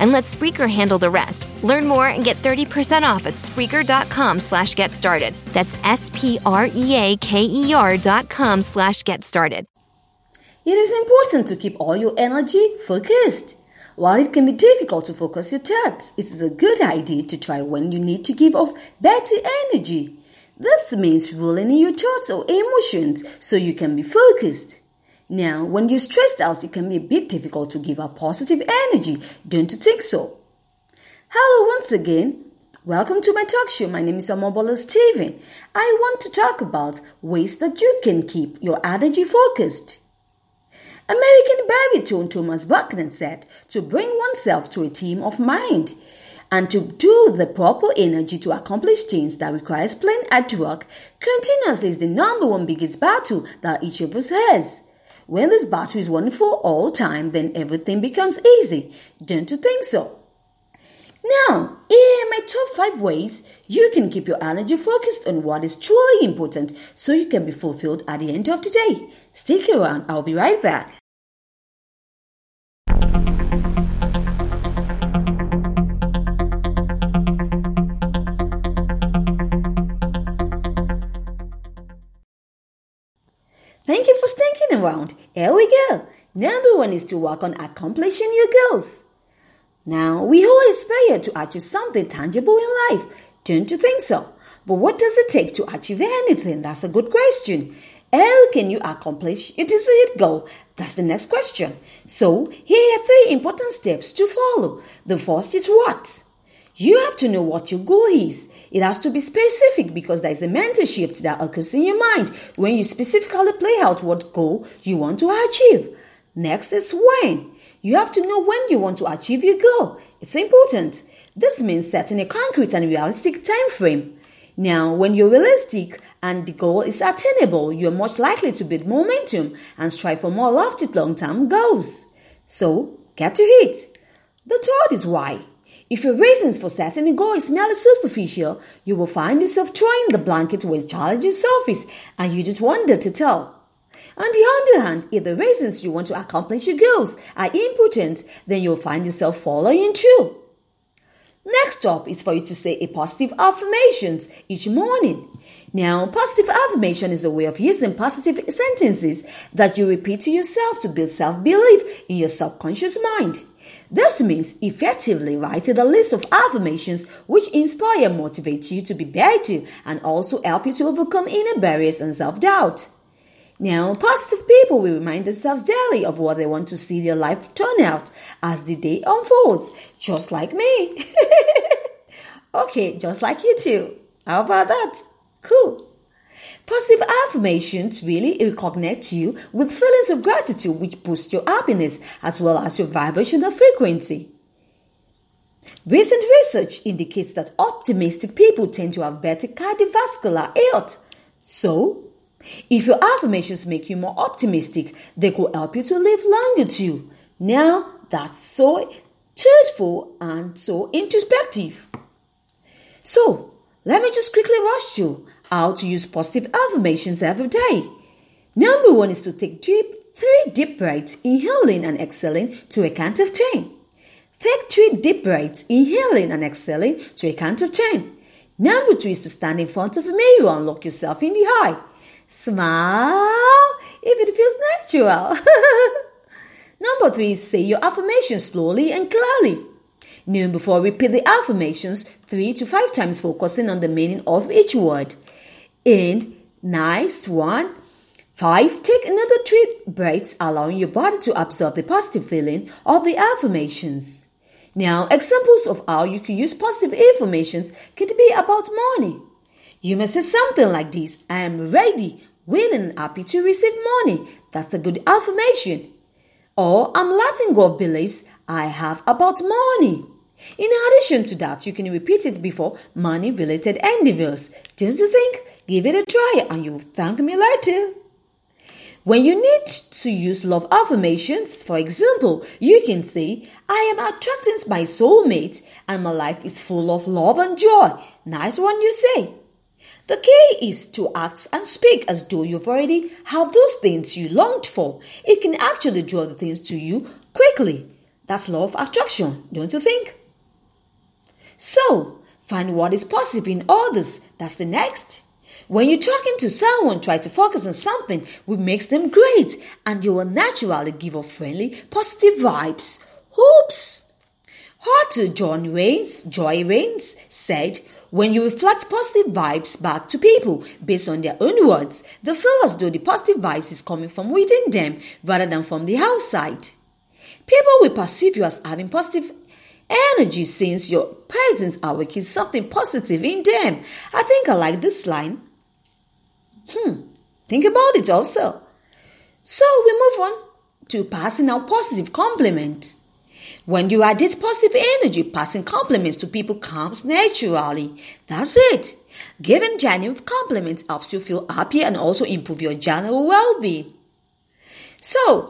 and let Spreaker handle the rest. Learn more and get 30% off at Spreaker.com/get started. That's SPREAKER.com/get started. It is important to keep all your energy focused. While it can be difficult to focus your thoughts, it is a good idea to try when you need to give off better energy. This means ruling in your thoughts or emotions so you can be focused. Now, when you're stressed out, it can be a bit difficult to give up positive energy, don't you think so? Hello once again. Welcome to my talk show. My name is Omobola Steven. I want to talk about ways that you can keep your energy focused. American baritone Thomas Buckner said to bring oneself to a team of mind and to do the proper energy to accomplish things that requires plain hard work continuously is the number one biggest battle that each of us has. When this battle is won for all time, then everything becomes easy. Don't you think so? Now, here are my top 5 ways you can keep your energy focused on what is truly important so you can be fulfilled at the end of the day. Stick around, I'll be right back. Thank you for sticking around. Here we go. Number 1 is to work on accomplishing your goals. Now, we all aspire to achieve something tangible in life. Don't you think so? But what does it take to achieve anything? That's a good question. How can you accomplish your desired goal? That's the next question. So, here are 3 important steps to follow. The first is what? You have to know what your goal is. It has to be specific because there is a mental shift that occurs in your mind when you specifically play out what goal you want to achieve. Next is when. You have to know when you want to achieve your goal. It's important. This means setting a concrete and realistic time frame. Now, when you're realistic and the goal is attainable, you're much likely to build momentum and strive for more lofty long-term goals. So, get to it. The third is why. If your reasons for setting a goal is merely superficial, you will find yourself throwing the blanket with challenging surface and you don't wonder to tell. On the other hand, if the reasons you want to accomplish your goals are important, then you'll find yourself following through. Next up is for you to say a positive affirmations each morning. Now, positive affirmation is a way of using positive sentences that you repeat to yourself to build self-belief in your subconscious mind. This means effectively writing a list of affirmations which inspire and motivate you to be better and also help you to overcome inner barriers and self-doubt. Now, positive people will remind themselves daily of what they want to see their life turn out as the day unfolds, just like me. Okay, just like you too. How about that? Cool. Positive affirmations really reconnect you with feelings of gratitude which boost your happiness as well as your vibrational frequency. Recent research indicates that optimistic people tend to have better cardiovascular health. So, if your affirmations make you more optimistic, they could help you to live longer too. Now, that's so truthful and so introspective. So, let me just quickly rush you how to use positive affirmations every day. Number one is to take three deep breaths, inhaling and exhaling to a count of 10. Take three deep breaths, inhaling and exhaling to a count of 10. Number two is to stand in front of a mirror and look yourself in the eye. Smile if it feels natural. Number three is say your affirmations slowly and clearly. Number four, repeat the affirmations 3 to 5 times, focusing on the meaning of each word. And nice one. 5, take another 3 breaths, allowing your body to absorb the positive feeling of the affirmations. Now, examples of how you can use positive affirmations could be about money. You may say something like this: I am ready, willing, and happy to receive money. That's a good affirmation. Or, I'm letting go of beliefs I have about money. In addition to that, you can repeat it before money-related endeavors. Don't you think? Give it a try and you'll thank me later. When you need to use love affirmations, for example, you can say, I am attracting my soulmate and my life is full of love and joy. Nice one, you say. The key is to act and speak as though you've already have those things you longed for. It can actually draw the things to you quickly. That's law of attraction, don't you think? So, find what is positive in others. That's the next. When you're talking to someone, try to focus on something which makes them great, and you will naturally give off friendly, positive vibes. Oops! Author Joy Reigns said, when you reflect positive vibes back to people based on their own words, they feel as though the positive vibes is coming from within them rather than from the outside. People will perceive you as having positive energy since your presence awakens something positive in them. I think I like this line. Think about it also. So we move on to passing out positive compliments. When you added positive energy, passing compliments to people comes naturally. That's it. Giving genuine compliments helps you feel happier and also improve your general well-being. So,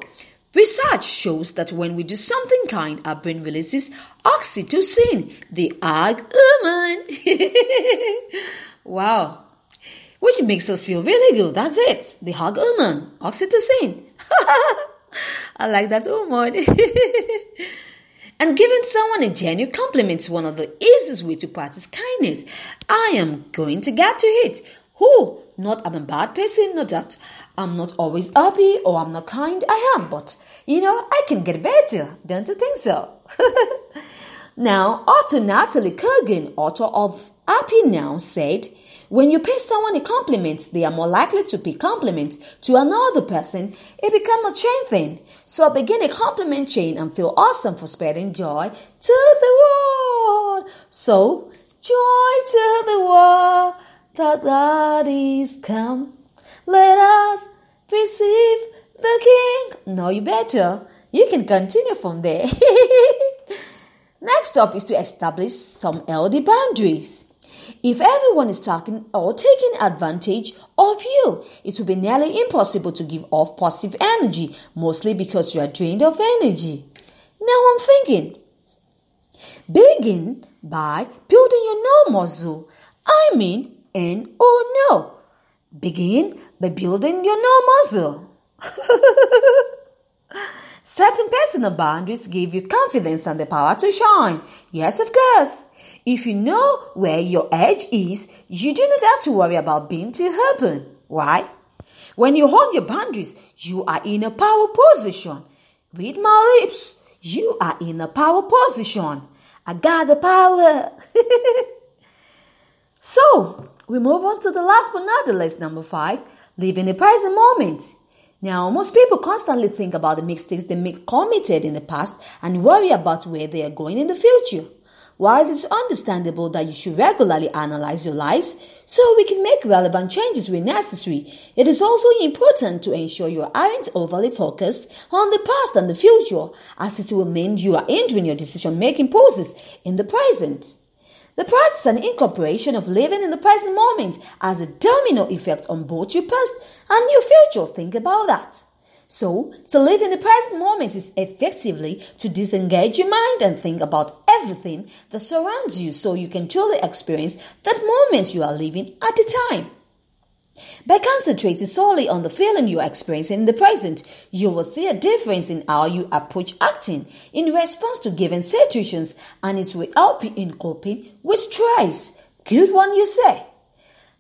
research shows that when we do something kind, our brain releases oxytocin, the hug hormone. Wow. Which makes us feel really good. That's it. The hug hormone, oxytocin. I like that hormone. And giving someone a genuine compliment is one of the easiest ways to practice kindness. I am going to get to it. Oh, not I'm a bad person, not that I'm not always happy or I'm not kind. I am, but, I can get better. Don't you think so? Now, author Natalie Kurgan, author of Happy Now, said, when you pay someone a compliment, they are more likely to pay compliment to another person. It becomes a chain thing. So begin a compliment chain and feel awesome for spreading joy to the world. So, joy to the world, the God is come. Let us receive the King. Now you better. You can continue from there. Next up is to establish some healthy boundaries. If everyone is talking or taking advantage of you, it will be nearly impossible to give off positive energy, mostly because you are drained of energy. Now I'm thinking. Begin by building your no muscle. No. Begin by building your no muscle. Certain personal boundaries give you confidence and the power to shine. Yes, of course. If you know where your edge is, you do not have to worry about being too open. Why? When you hold your boundaries, you are in a power position. Read my lips. You are in a power position. I got the power. So, we move on to the last but not the least, number 5, live in the present moment. Now, most people constantly think about the mistakes they committed in the past and worry about where they are going in the future. While it is understandable that you should regularly analyze your lives so we can make relevant changes when necessary, it is also important to ensure you aren't overly focused on the past and the future, as it will mean you are entering your decision-making process in the present. The practice and incorporation of living in the present moment has a domino effect on both your past and your future. Think about that. So, to live in the present moment is effectively to disengage your mind and think about everything that surrounds you so you can truly experience that moment you are living at the time. By concentrating solely on the feeling you are experiencing in the present, you will see a difference in how you approach acting in response to given situations, and it will help you in coping with stress. Good one, you say.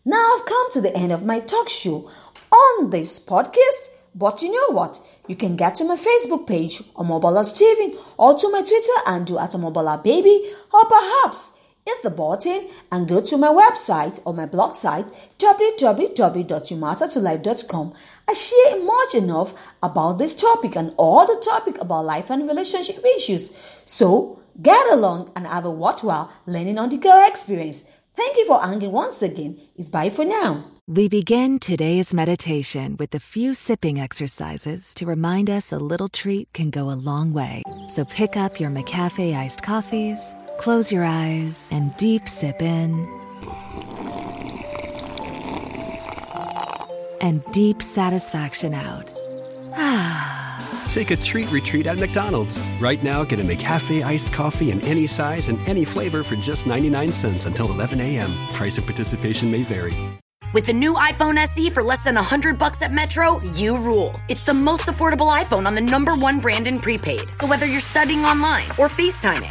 Now I've come to the end of my talk show on this podcast, but you know what? You can get to my Facebook page, Omobola Steven, or to my Twitter handle at Omobola Baby, or perhaps hit the button and go to my website or my blog site www.youmattertolife.com. I share much enough about this topic and all the topic about life and relationship issues. So get along and have a worthwhile learning on the go experience. Thank you for hanging once again. It's bye for now. We begin today's meditation with a few sipping exercises to remind us a little treat can go a long way. So pick up your McCafe iced coffees, close your eyes, and deep sip in. And deep satisfaction out. Take a treat retreat at McDonald's. Right now, get a McCafe iced coffee in any size and any flavor for just 99 cents until 11 a.m. Price of participation may vary. With the new iPhone SE for less than $100 at Metro, you rule. It's the most affordable iPhone on the #1 brand in prepaid. So whether you're studying online or FaceTiming,